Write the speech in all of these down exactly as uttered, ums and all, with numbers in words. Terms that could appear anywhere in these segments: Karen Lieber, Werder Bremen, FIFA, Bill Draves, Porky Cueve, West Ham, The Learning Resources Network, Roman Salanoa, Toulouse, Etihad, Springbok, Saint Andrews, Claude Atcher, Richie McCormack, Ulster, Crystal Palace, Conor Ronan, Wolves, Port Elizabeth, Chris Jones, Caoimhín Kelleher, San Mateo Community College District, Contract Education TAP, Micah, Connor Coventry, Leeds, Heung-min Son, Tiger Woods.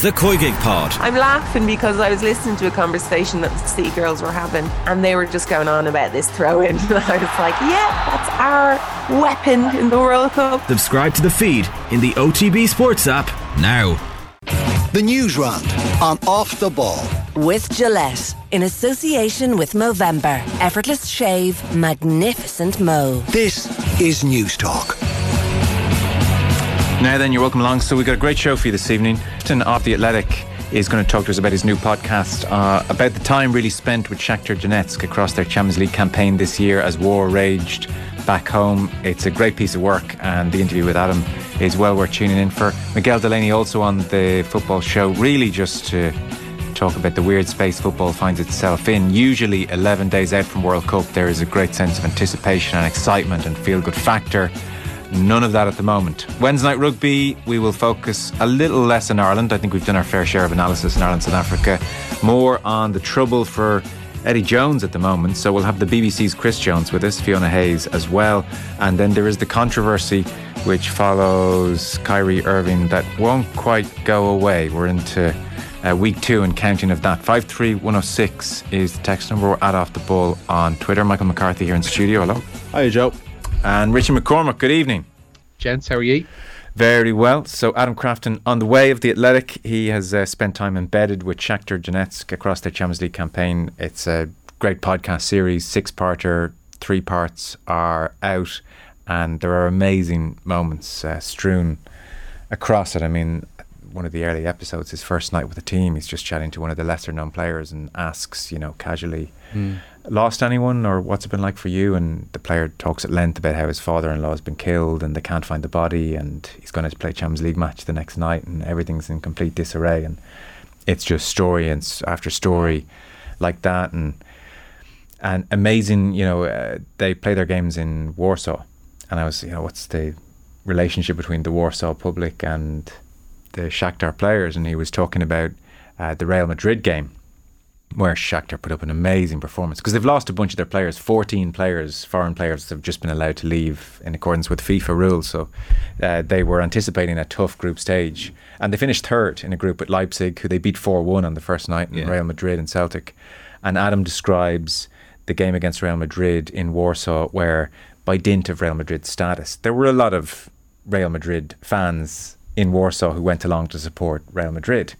The Koi Gig Pod. I'm laughing because I was listening to a conversation that the City Girls were having and they were just going on about this throw-in. And I was like, yeah, that's our weapon in the World Cup. Subscribe to the feed in the O T B Sports app now. The News Round on Off The Ball. With Gillette, in association with Movember. Effortless shave, magnificent mo. This is News Talk. Now then, you're welcome along. So we've got a great show for you this evening. Tim of The Athletic is going to talk to us about his new podcast, uh, about the time really spent with Shakhtar Donetsk across their Champions League campaign this year as war raged back home. It's a great piece of work, and the interview with Adam is well worth tuning in for. Miguel Delaney also on the football show, really just to talk about the weird space football finds itself in. Usually eleven days out from World Cup, there is a great sense of anticipation and excitement and feel-good factor. None of that at the moment. Wednesday night rugby, we will focus a little less on Ireland. I think we've done our fair share of analysis in Ireland, South Africa. More on the trouble for Eddie Jones at the moment. So we'll have the B B C's Chris Jones with us, Fiona Hayes as well. And then there is the controversy which follows Kyrie Irving that won't quite go away. We're into uh, week two and counting of that. five three one oh six is the text number. We're at Off The Ball on Twitter. Michael McCarthy here in the studio. Hello. Hi, Joe. And Richie McCormack, good evening. Gents, how are you? Very well. So Adam Crafton on the way of The Athletic. He has uh, spent time embedded with Shakhtar Donetsk across their Champions League campaign. It's a great podcast series, six-parter, three parts are out, and there are amazing moments uh, strewn across it. I mean, one of the early episodes, his first night with the team, he's just chatting to one of the lesser-known players and asks, you know, casually, mm. lost anyone, or what's it been like for you? And the player talks at length about how his father-in-law has been killed and they can't find the body and he's going to play Champions League match the next night and everything's in complete disarray. And it's just story and after story like that, and and amazing, you know, uh, they play their games in Warsaw, and I was, you know, what's the relationship between the Warsaw public and the Shakhtar players? And he was talking about uh, the Real Madrid game where Shakhtar put up an amazing performance, because they've lost a bunch of their players. fourteen players, foreign players, have just been allowed to leave in accordance with FIFA rules. So uh, they were anticipating a tough group stage, and they finished third in a group with Leipzig, who they beat four one on the first night, and yeah. Real Madrid and Celtic. And Adam describes the game against Real Madrid in Warsaw where, by dint of Real Madrid's status, there were a lot of Real Madrid fans in Warsaw who went along to support Real Madrid.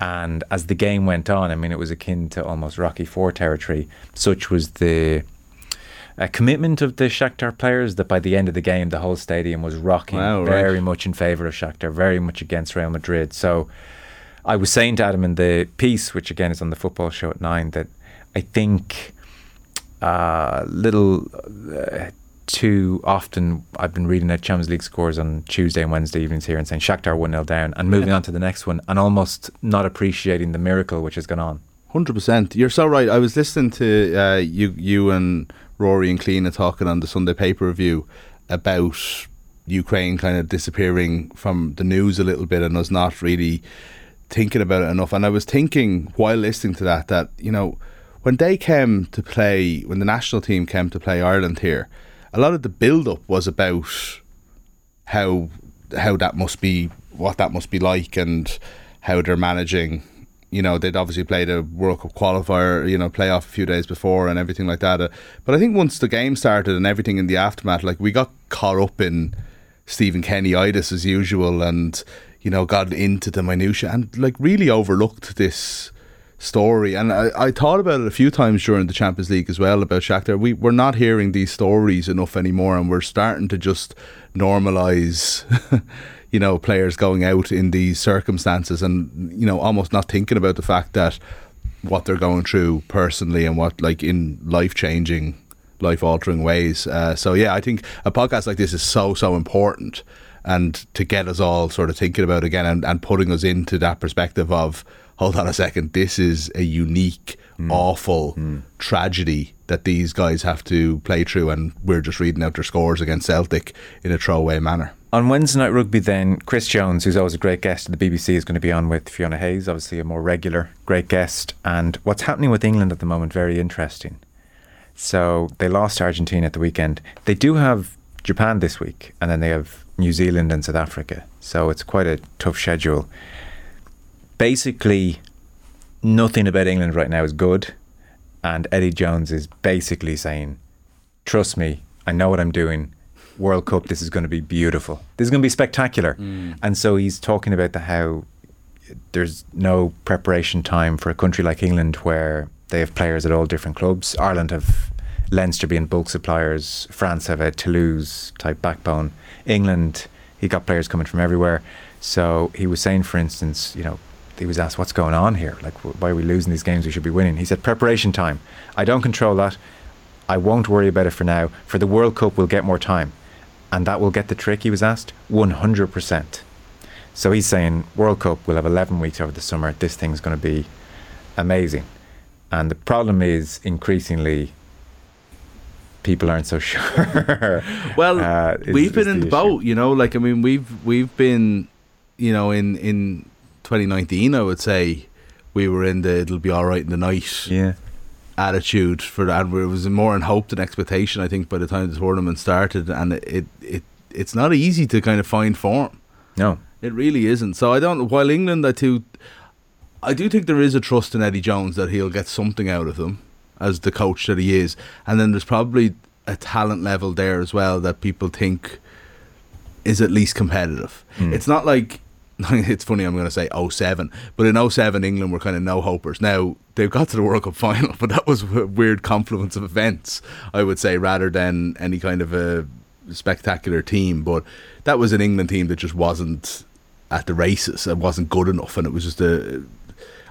And as the game went on, I mean, it was akin to almost Rocky Four territory. Such was the uh, commitment of the Shakhtar players that by the end of the game, the whole stadium was rocking, wow, very right. much in favour of Shakhtar, very much against Real Madrid. So I was saying to Adam in the piece, which again is on the football show at nine, that I think uh, little uh, too often I've been reading out Champions League scores on Tuesday and Wednesday evenings here and saying Shakhtar one nil down and moving yeah. on to the next one, and almost not appreciating the miracle which has gone on. one hundred percent. You're so right. I was listening to uh, you you and Rory and Kleena talking on the Sunday pay-per-view about Ukraine kind of disappearing from the news a little bit and us not really thinking about it enough. And I was thinking while listening to that that, you know, when they came to play, when the national team came to play Ireland here, a lot of the build-up was about how how that must be, what that must be like, and how they're managing. You know, they'd obviously played a World Cup qualifier, you know, playoff a few days before and everything like that. But I think once the game started and everything in the aftermath, like, we got caught up in Stephen Kenny-itis as usual, and, you know, got into the minutiae and, like, really overlooked this story. And I, I thought about it a few times during the Champions League as well about Shakhtar. We, we're not hearing these stories enough anymore, and we're starting to just normalise, you know, players going out in these circumstances and, you know, almost not thinking about the fact that what they're going through personally and what, like, in life-changing, life-altering ways. Uh, so, yeah, I think a podcast like this is so, so important, and to get us all sort of thinking about it again and, and putting us into that perspective of, hold on a second, this is a unique, mm. awful mm. tragedy that these guys have to play through, and we're just reading out their scores against Celtic in a throwaway manner. On Wednesday Night Rugby then, Chris Jones, who's always a great guest at the B B C, is going to be on with Fiona Hayes, obviously a more regular, great guest. And what's happening with England at the moment, very interesting. So they lost to Argentina at the weekend. They do have Japan this week, and then they have New Zealand and South Africa. So it's quite a tough schedule. basically nothing about England right now is good, and Eddie Jones is basically saying, trust me, I know what I'm doing. World Cup, this is going to be beautiful. This is going to be spectacular. Mm. And so he's talking about the how there's no preparation time for a country like England where they have players at all different clubs. Ireland have Leinster being bulk suppliers. France have a Toulouse type backbone. England, he got players coming from everywhere. So he was saying, for instance, you know, he was asked, what's going on here? Like, why are we losing these games we should be winning? He said, preparation time. I don't control that. I won't worry about it for now. For the World Cup, we'll get more time. And that will get the trick, he was asked, one hundred percent. So he's saying, World Cup, we'll have eleven weeks over the summer. This thing's going to be amazing. And the problem is, increasingly, people aren't so sure. Well, uh, is, we've been in the boat, you know. Like, I mean, we've we've been, you know, in, in twenty nineteen, I would say, we were in the it'll be all right in the night. Yeah. Attitude for that, and it was more in hope than expectation, I think, by the time the tournament started, and it, it it it's not easy to kind of find form. No, it really isn't. So I don't. While England, I do, I do think there is a trust in Eddie Jones that he'll get something out of them as the coach that he is, and then there's probably a talent level there as well that people think is at least competitive. Mm. It's not like. It's funny, I'm going to say oh seven, but in oh seven England were kind of no-hopers. Now, they've got to the World Cup final, but that was a weird confluence of events, I would say, rather than any kind of a spectacular team. But that was an England team that just wasn't at the races. It wasn't good enough, and it was just a...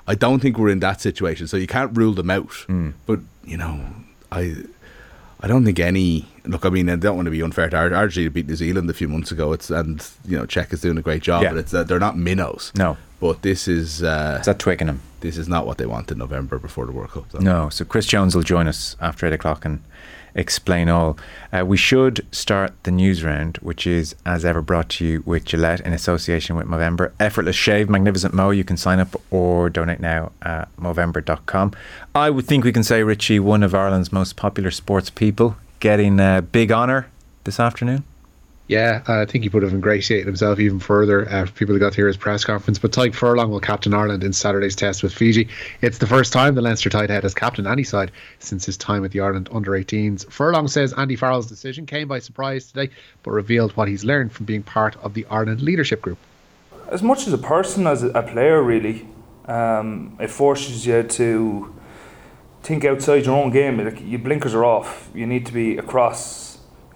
I don't think we're in that situation, so you can't rule them out. Mm. But, you know, I... I don't think any... Look, I mean, I don't want to be unfair to Argentina beat New Zealand a few months ago. It's and, you know, Czech is doing a great job, yeah. But it's uh, they're not minnows. No. But this is... Uh, it's at Twickenham. This is not what they want in November before the World Cup. Though. No, so Chris Jones will join us after eight o'clock and explain all. Uh, we should start the news round, which is, as ever, brought to you with Gillette in association with Movember. Effortless Shave, Magnificent Mo. You can sign up or donate now at Movember dot com. I would think we can say, Richie, one of Ireland's most popular sports people, getting a big honour this afternoon. Yeah, I think he would have ingratiated himself even further uh, for people who got to hear his press conference. But Tadhg Furlong will captain Ireland in Saturday's test with Fiji. It's the first time the Leinster tighthead has captained any side since his time at the Ireland under eighteens. Furlong says Andy Farrell's decision came by surprise today, but revealed what he's learned from being part of the Ireland leadership group. As much as a person, as a player, really, um, it forces you to think outside your own game. Like, your blinkers are off. You need to be across.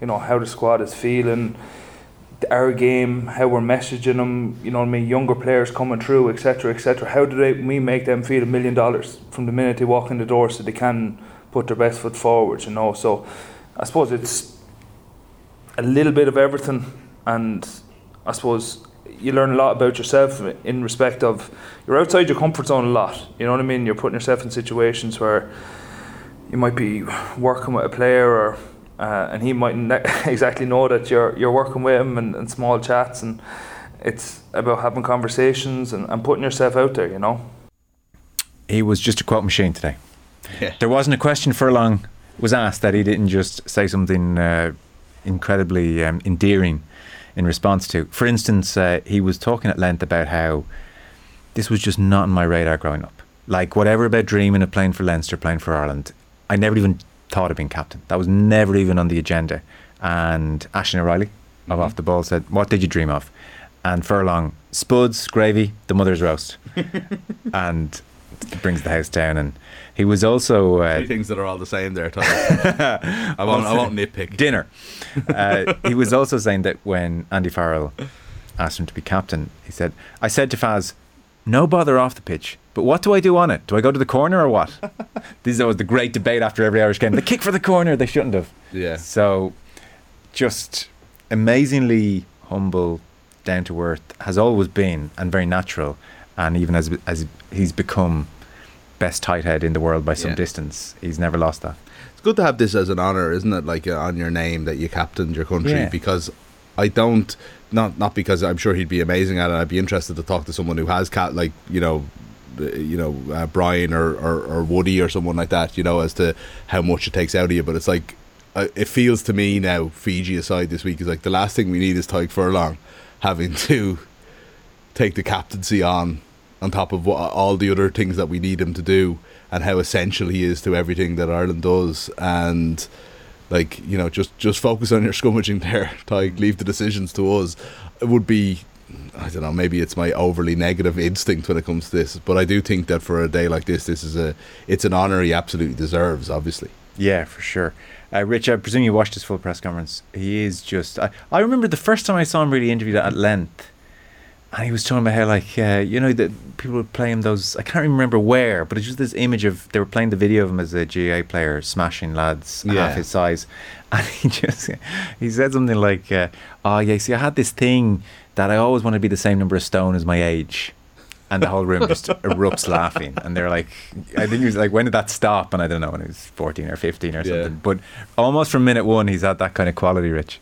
You know, how the squad is feeling, our game, how we're messaging them, you know what I mean, younger players coming through, et cetera, et cetera. How do they, we make them feel a million dollars from the minute they walk in the door so they can put their best foot forward, you know? So I suppose it's a little bit of everything, and I suppose you learn a lot about yourself in respect of, you're outside your comfort zone a lot, you know what I mean? You're putting yourself in situations where you might be working with a player or Uh, and he mightn't exactly know that you're you're working with him, and, and small chats, and it's about having conversations and, and putting yourself out there, you know. He was just a quote machine today. Yeah. There wasn't a question Furlong was asked that he didn't just say something uh, incredibly um, endearing in response to. For instance, uh, he was talking at length about how this was just not on my radar growing up. Like, whatever about dreaming of playing for Leinster, playing for Ireland, I never even... thought of being captain. That was never even on the agenda. And Ashley O'Reilly of mm-hmm. Off the Ball said, what did you dream of? And Furlong, spuds, gravy, the mother's roast. And brings the house down. And he was also uh, three things that are all the same there, Tom. I won't I won't nitpick. Dinner. Uh, he was also saying that when Andy Farrell asked him to be captain, he said, I said to Faz, no bother off the pitch, but what do I do on it? Do I go to the corner or what? This is always the great debate after every Irish game. The kick for the corner, they shouldn't have. Yeah. So, just amazingly humble, down to earth, has always been, and very natural. And even as as he's become best tighthead in the world by some yeah. distance, he's never lost that. It's good to have this as an honour, isn't it? Like, uh, on your name that you captained your country, yeah. because. I don't, not not because I'm sure he'd be amazing at it. I'd be interested to talk to someone who has cat, like, you know, you know, uh, Brian or, or, or Woody or someone like that, you know, as to how much it takes out of you. But it's like, uh, it feels to me now, Fiji aside this week, is like the last thing we need is Tadhg Furlong having to take the captaincy on on top of what, all the other things that we need him to do and how essential he is to everything that Ireland does. And, like, you know, just, just focus on your scummaging there, Tadhg. Leave the decisions to us. It would be, I don't know, maybe it's my overly negative instinct when it comes to this, but I do think that for a day like this, this is a it's an honour he absolutely deserves, obviously. Yeah, for sure. Uh, Rich, I presume you watched his full press conference. He is just... I, I remember the first time I saw him really interviewed at length, and he was talking about how, like, uh, you know, the, people were playing those... I can't even remember where, but it's just this image of... They were playing the video of him as a G A A player, smashing lads yeah. half his size. And he just... He said something like, uh, oh, yeah, see, I had this thing that I always want to be the same number of stone as my age. And the whole room just erupts laughing. And they're like, I think he was like, when did that stop? And I don't know, when he was fourteen or fifteen or something. Yeah. But almost from minute one, he's had that kind of quality, Rich.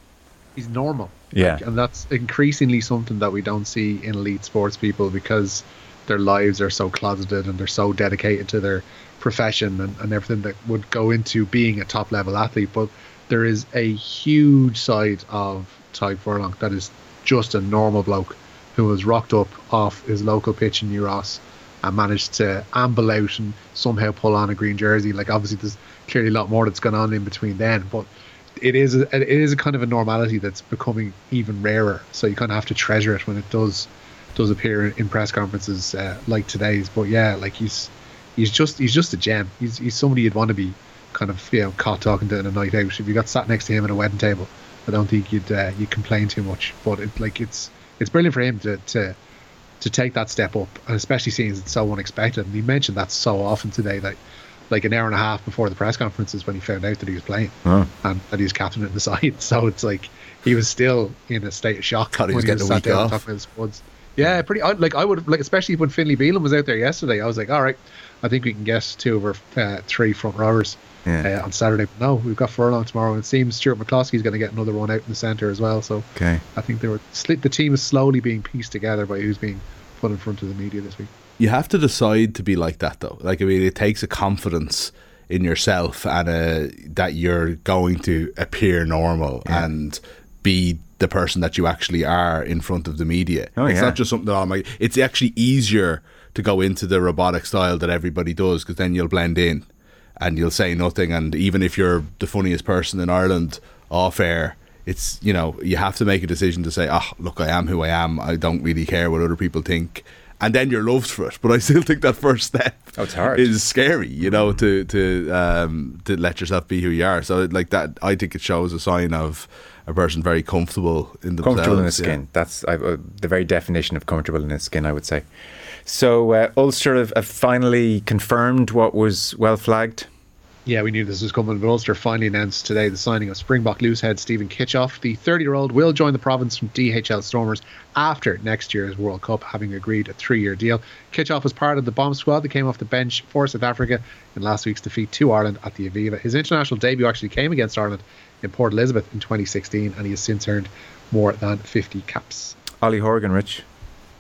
He's normal. Yeah. Like, and that's increasingly something that we don't see in elite sports people, because their lives are so closeted and they're so dedicated to their profession and, and everything that would go into being a top level athlete. But there is a huge side of Tadhg Furlong that is just a normal bloke who was rocked up off his local pitch in New Ross and managed to amble out and somehow pull on a green jersey. Like, obviously there's clearly a lot more that's gone on in between then, but it is a, it is a kind of a normality that's becoming even rarer, so you kind of have to treasure it when it does does appear in press conferences uh, like today's. But yeah, like, he's he's just he's just a gem. He's, he's somebody you'd want to be kind of, you know, caught talking to in a night out. If you got sat next to him at a wedding table, I don't think you'd uh, you'd complain too much. But it, like, it's It's brilliant for him to, to to take that step up, and especially seeing it's so unexpected. And he mentioned that so often today, that like an hour and a half before the press conference is when he found out that he was playing oh. and that he was captain at the side. So it's like he was still in a state of shock. Thought he was when getting he was sat a week down off. Talking about his squads. Yeah, pretty. I, like I would like, especially when Finlay Bealham was out there yesterday. I was like, all right, I think we can guess two of our uh, three front rowers yeah. uh, on Saturday. But no, we've got Furlong tomorrow, and it seems Stuart McCloskey's going to get another one out in the centre as well. So okay. I think they were the team is slowly being pieced together by who's being put in front of the media this week. You have to decide to be like that, though. Like, I mean, it takes a confidence in yourself and a, that you're going to appear normal yeah. and be the person that you actually are in front of the media. Oh, it's yeah. not just something that I'm like, it's actually easier to go into the robotic style that everybody does, because then you'll blend in and you'll say nothing. And even if you're the funniest person in Ireland off air, it's, you know, you have to make a decision to say, oh, look, I am who I am. I don't really care what other people think. And then you're loved for it. But I still think that first step oh, it's hard. Is scary, you know, to to um, to let yourself be who you are. So like that, I think it shows a sign of a person very comfortable in themselves. Comfortable in his skin. Yeah. That's I, uh, the very definition of comfortable in his skin, I would say. So uh, Ulster have, have finally confirmed what was well flagged. Yeah, we knew this was coming, but Ulster finally announced today the signing of Springbok loosehead Stephen Kitchoff. The thirty-year-old will join the province from D H L Stormers after next year's World Cup, having agreed a three-year deal. Kitchoff was part of the bomb squad that came off the bench for South Africa in last week's defeat to Ireland at the Aviva. His international debut actually came against Ireland in Port Elizabeth in twenty sixteen, and he has since earned more than fifty caps. Ollie Horgan, Rich.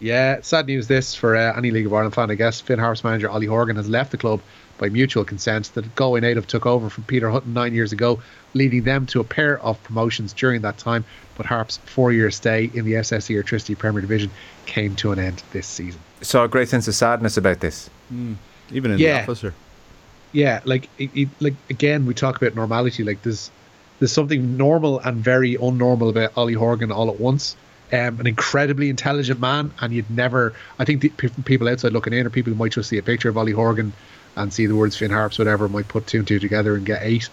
Yeah, sad news this for uh, any League of Ireland fan, I guess. Finn Harps manager Ollie Horgan has left the club by mutual consent. The Galway native took over from Peter Hutton nine years ago, leading them to a pair of promotions during that time. But Harps' four-year stay in the S S E or Tristy Premier Division came to an end this season. So a great sense of sadness about this. Mm, even in yeah. the officer. Yeah, like it, it, like again, we talk about normality. Like there's there's something normal and very unnormal about Ollie Horgan all at once. Um, an incredibly intelligent man, and you'd never, I think the p- people outside looking in, or people who might just see a picture of Ollie Horgan and see the words Finn Harps, whatever, might put two and two together and get eight.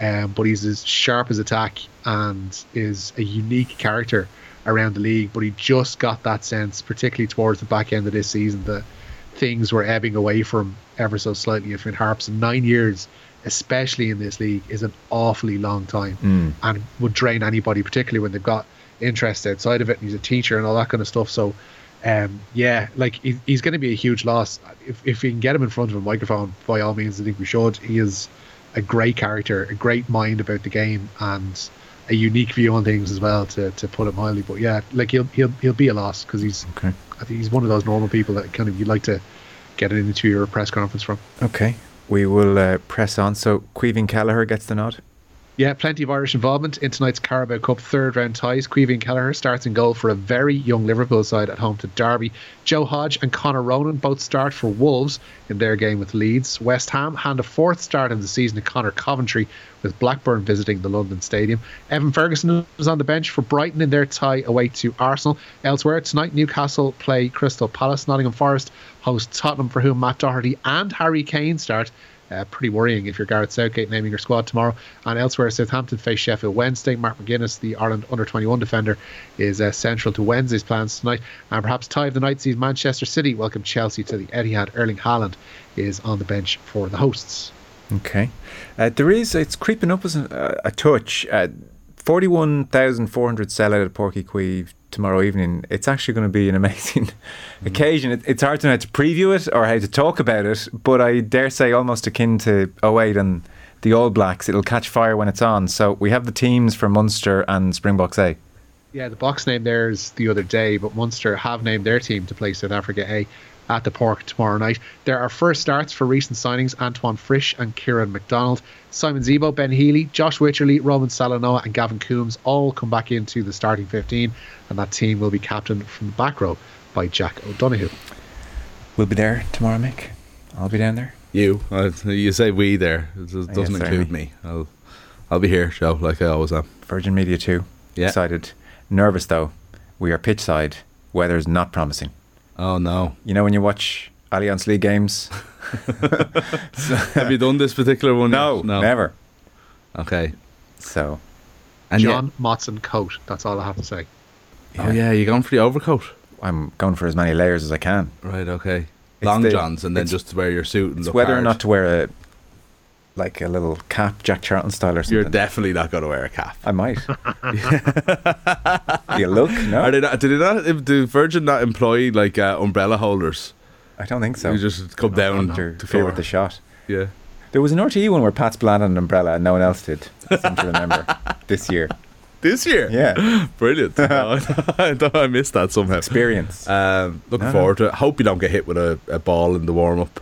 Um, but he's as sharp as a tack and is a unique character around the league. But he just got that sense, particularly towards the back end of this season, that things were ebbing away from ever so slightly. Finn Harps, nine years, especially in this league, is an awfully long time mm. and would drain anybody, particularly when they've got interest outside of it, and he's a teacher and all that kind of stuff. So um yeah like he, he's going to be a huge loss. If if we can get him in front of a microphone, by all means, I think we should. He is a great character, a great mind about the game, and a unique view on things as well, to to put it mildly. But yeah, like he'll he'll, he'll be a loss, because he's okay. I think he's one of those normal people that kind of you'd like to get into your press conference from. Okay, we will uh, press on. So Caoimhín Kelleher gets the nod. Yeah, plenty of Irish involvement in tonight's Carabao Cup third round ties. Caoimhín Kelleher starts in goal for a very young Liverpool side at home to Derby. Joe Hodge and Conor Ronan both start for Wolves in their game with Leeds. West Ham hand a fourth start in the season to Connor Coventry, with Blackburn visiting the London Stadium. Evan Ferguson was on the bench for Brighton in their tie away to Arsenal. Elsewhere tonight, Newcastle play Crystal Palace. Nottingham Forest host Tottenham, for whom Matt Doherty and Harry Kane start. Uh, pretty worrying if you're Gareth Southgate naming your squad tomorrow. And elsewhere, Southampton face Sheffield Wednesday. Mark McGuinness, the Ireland under twenty-one defender, is uh, central to Wednesday's plans tonight. And perhaps tie of the night sees Manchester City welcome Chelsea to the Etihad. Erling Haaland is on the bench for the hosts. Okay. Uh, there is, it's creeping up as a, a touch. Uh, forty-one thousand four hundred sellout at Porky Cueve tomorrow evening. It's actually going to be an amazing mm. occasion. It, it's hard to know how to preview it or how to talk about it, but I dare say almost akin to oh eight and the All Blacks, it'll catch fire when it's on. So we have the teams for Munster and Springboks A. Yeah, the Boks named theirs the other day, but Munster have named their team to play South Africa A at the Park tomorrow night. There are first starts for recent signings Antoine Frisch and Kieran McDonald. Simon Zebo, Ben Healy, Josh Witcherly, Roman Salanoa and Gavin Coombs all come back into the starting fifteen, and that team will be captained from the back row by Jack O'Donoghue. We'll be there tomorrow, Mick. I'll be down there. You uh, you say we there. It doesn't yes, include me. me. I'll I'll be here, Joe, like I always am. Virgin Media two. Yeah. Excited. Nervous though. We are pitch side. Weather is not promising. Oh no. You know when you watch Allianz League games? So, have you done this particular one? No, no. Never. Okay. So and John yeah. Motson coat, that's all I have to say. Yeah. Oh yeah, you're going for the overcoat? I'm going for as many layers as I can. Right, okay. Long the, johns and then just to wear your suit and it's look whether hard. Or not to wear a like a little cap, Jack Charlton style or something. You're definitely not going to wear a cap. I might. Do you look? No. Are they not, do they not? Do Virgin not employ like uh, umbrella holders? I don't think so. You just come no, down no, no. to fear with the shot. Yeah. There was an R T E one where Pat's bland on an umbrella and no one else did. I seem to remember this year. This year? Yeah. Brilliant. No, I, I missed that somehow. Experience. Um, looking no, forward no. to it. Hope you don't get hit with a, a ball in the warm up.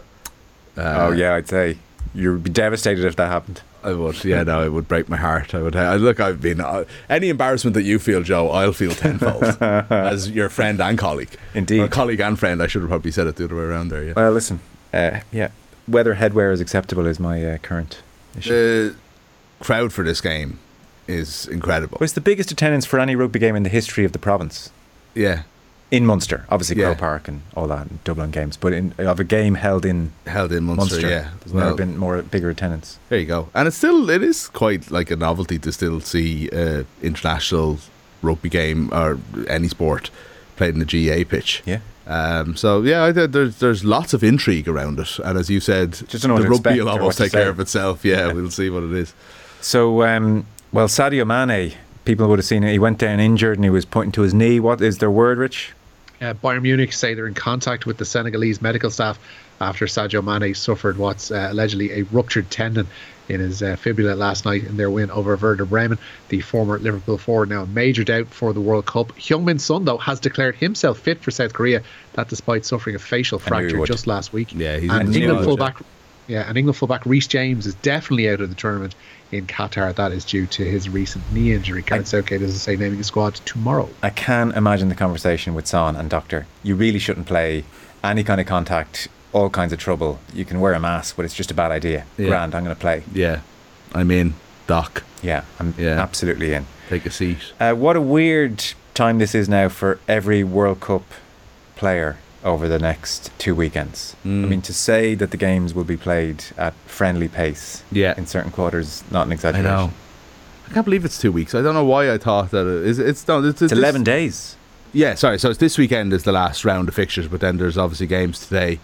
Uh, oh yeah, I'd say. You'd be devastated if that happened. I would. Yeah, no, it would break my heart. I would. I, look, I've been uh, any embarrassment that you feel, Joe, I'll feel tenfold as your friend and colleague. Indeed, or colleague and friend. I should have probably said it the other way around there. Yeah. Well, listen. Uh, yeah, whether headwear is acceptable is my uh, current issue. The crowd for this game is incredible. Well, it's the biggest attendance for any rugby game in the history of the province. Yeah. In Munster, obviously, yeah. Crow Park and all that, and Dublin games, but in, of a game held in held in Munster, Munster. Yeah, there's well, never been more bigger attendance. There you go, and it's still it is quite like a novelty to still see uh, international rugby game or any sport played in the G A A pitch. Yeah. Um, so yeah, there's there's lots of intrigue around it, and as you said, Just the rugby will almost take care of itself. Yeah, yeah, we'll see what it is. So um, well, Sadio Mane. People would have seen it. He went down injured and he was pointing to his knee. What is their word, Rich? Uh, Bayern Munich say they're in contact with the Senegalese medical staff after Sadio Mane suffered what's uh, allegedly a ruptured tendon in his uh, fibula last night in their win over Werder Bremen. The former Liverpool forward now in major doubt for the World Cup. Heung-min Son, though, has declared himself fit for South Korea, that despite suffering a facial fracture just last week. Yeah, he's and in England fullback. Yeah, and England fullback Reece James is definitely out of the tournament in Qatar. That is due to his recent knee injury. Gareth Southgate, as I say, naming his squad tomorrow. I can imagine the conversation with Son and Doctor. You really shouldn't play any kind of contact, all kinds of trouble. You can wear a mask, but it's just a bad idea. Yeah. Grand, I'm going to play. Yeah, I'm in, Doc. Yeah, I'm yeah. absolutely in. Take a seat. Uh, what a weird time this is now for every World Cup player over the next two weekends. Mm. I mean, to say that the games will be played at friendly pace yeah. in certain quarters, not an exaggeration. I know. I can't believe it's two weeks. I don't know why I thought that it is. It's, no, it's, it's, it's eleven days. Yeah, sorry. So it's this weekend is the last round of fixtures, but then there's obviously games today.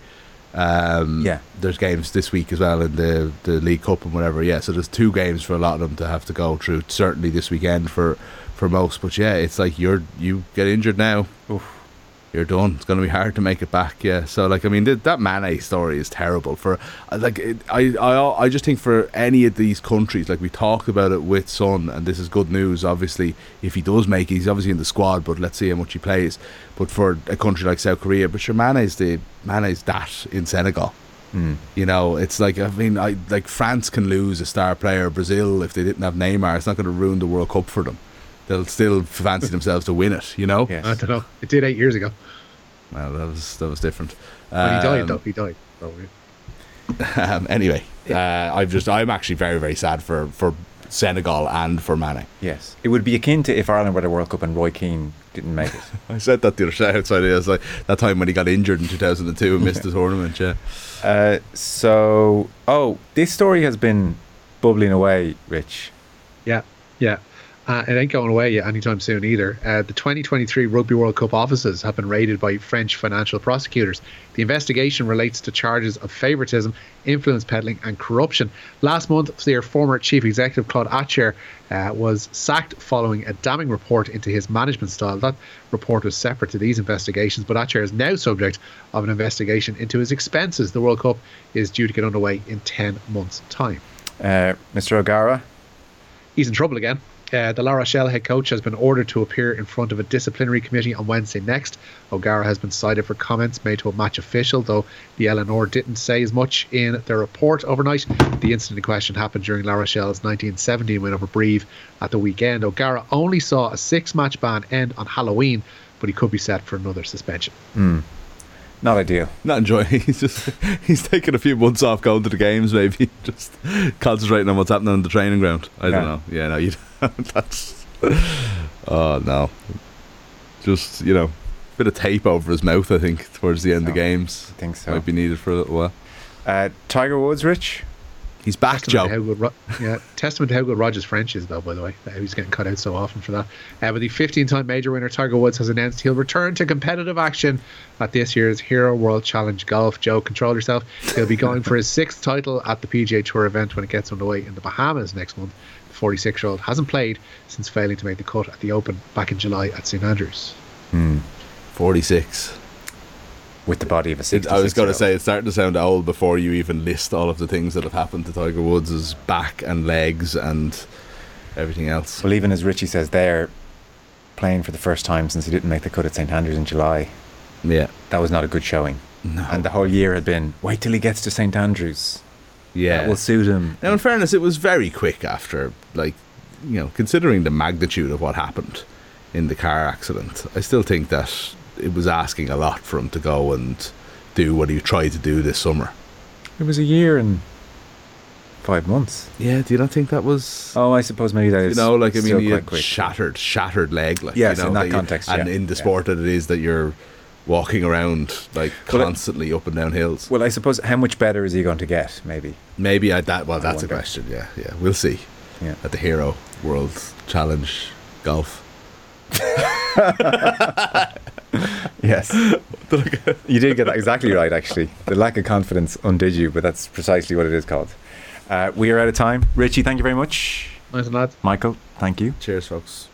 Um, yeah. There's games this week as well in the, the League Cup and whatever. Yeah, so there's two games for a lot of them to have to go through, certainly this weekend for, for most. But yeah, it's like you're you get injured now. Oof. You're done. It's going to be hard to make it back. Yeah. So, like, I mean, th- that Mane story is terrible. For like, it, I, I, I just think for any of these countries, like we talked about it with Son, and this is good news. Obviously, if he does make it, he's obviously in the squad, but let's see how much he plays. But for a country like South Korea, but sure, Mane's the Mane's that in Senegal. Mm. You know, it's like, I mean, I, like France can lose a star player. Brazil, if they didn't have Neymar, it's not going to ruin the World Cup for them. They'll still fancy themselves to win it, you know? Yes. I don't know. It did eight years ago. Well, that was that was different. Well, he died, um, though. He died. Um, anyway, yeah. uh, I've just, I'm actually very, very sad for, for Senegal and for Mane. Yes. It would be akin to if Ireland were the World Cup and Roy Keane didn't make it. I said that the other day outside. It was like that time when he got injured in two thousand two and missed the tournament, yeah. Uh, so, oh, this story has been bubbling away, Rich. Yeah, yeah. Uh, it ain't going away anytime soon either. Uh, the twenty twenty-three Rugby World Cup offices have been raided by French financial prosecutors. The investigation relates to charges of favouritism, influence peddling and corruption. Last month, their former chief executive, Claude Atcher, uh, was sacked following a damning report into his management style. That report was separate to these investigations, but Atcher is now subject of an investigation into his expenses. The World Cup is due to get underway in ten months' time. Uh, Mister O'Gara? He's in trouble again. Uh, the La Rochelle head coach has been ordered to appear in front of a disciplinary committee on Wednesday next. O'Gara has been cited for comments made to a match official, though the L N R didn't say as much in their report overnight. The incident in question happened during La Rochelle's nineteen seventeen win over Brive at the weekend. O'Gara only saw a six-match ban end on Halloween, but he could be set for another suspension. Mm. Not ideal. Not enjoying. He's just he's taking a few months off going to the games, maybe just concentrating on what's happening on the training ground. I yeah. don't know. Yeah, no, you don't. That's oh no. Just you know, a bit of tape over his mouth. I think towards the end so, of the games, I think so. Might be needed for a little while. Uh, Tiger Woods, Rich. He's back, Joe. Ro- yeah, testament to how good Roger's French is, though, by the way. He's getting cut out so often for that. Uh, but the fifteen-time major winner, Tiger Woods, has announced he'll return to competitive action at this year's Hero World Challenge Golf. Joe, control yourself. He'll be going for his sixth title at the P G A Tour event when it gets underway in the Bahamas next month. The forty-six-year-old hasn't played since failing to make the cut at the Open back in July at Saint Andrews. Hmm. forty-six. With the body of a sixty-six-year-old. I was going to say, it's starting to sound old before you even list all of the things that have happened to Tiger Woods' back and legs and everything else. Well, even as Richie says there, playing for the first time since he didn't make the cut at Saint Andrews in July. Yeah. That was not a good showing. No. And the whole year had been, wait till he gets to Saint Andrews. Yeah. That will suit him. Now, in fairness, it was very quick after, like, you know, considering the magnitude of what happened in the car accident, I still think that it was asking a lot for him to go and do what he tried to do this summer. It was a year and five months. Yeah, do you not think that was... Oh, I suppose maybe that is. You know, like, I mean, he had shattered, shattered leg. Like, yes, you know, in that, that context, you, yeah. And in the sport yeah. that it is that you're walking around, like, constantly well, up and down hills. Well, I suppose, how much better is he going to get, maybe? Maybe, I, that. well, I that's wonder. a question, yeah. yeah. We'll see yeah. at the Hero World Challenge Golf. Yes, you did get that exactly right, actually. The lack of confidence undid you, but that's precisely what it is called. Uh, we are out of time. Richie, thank you very much. Nice and lad. Michael, thank you. Cheers, folks.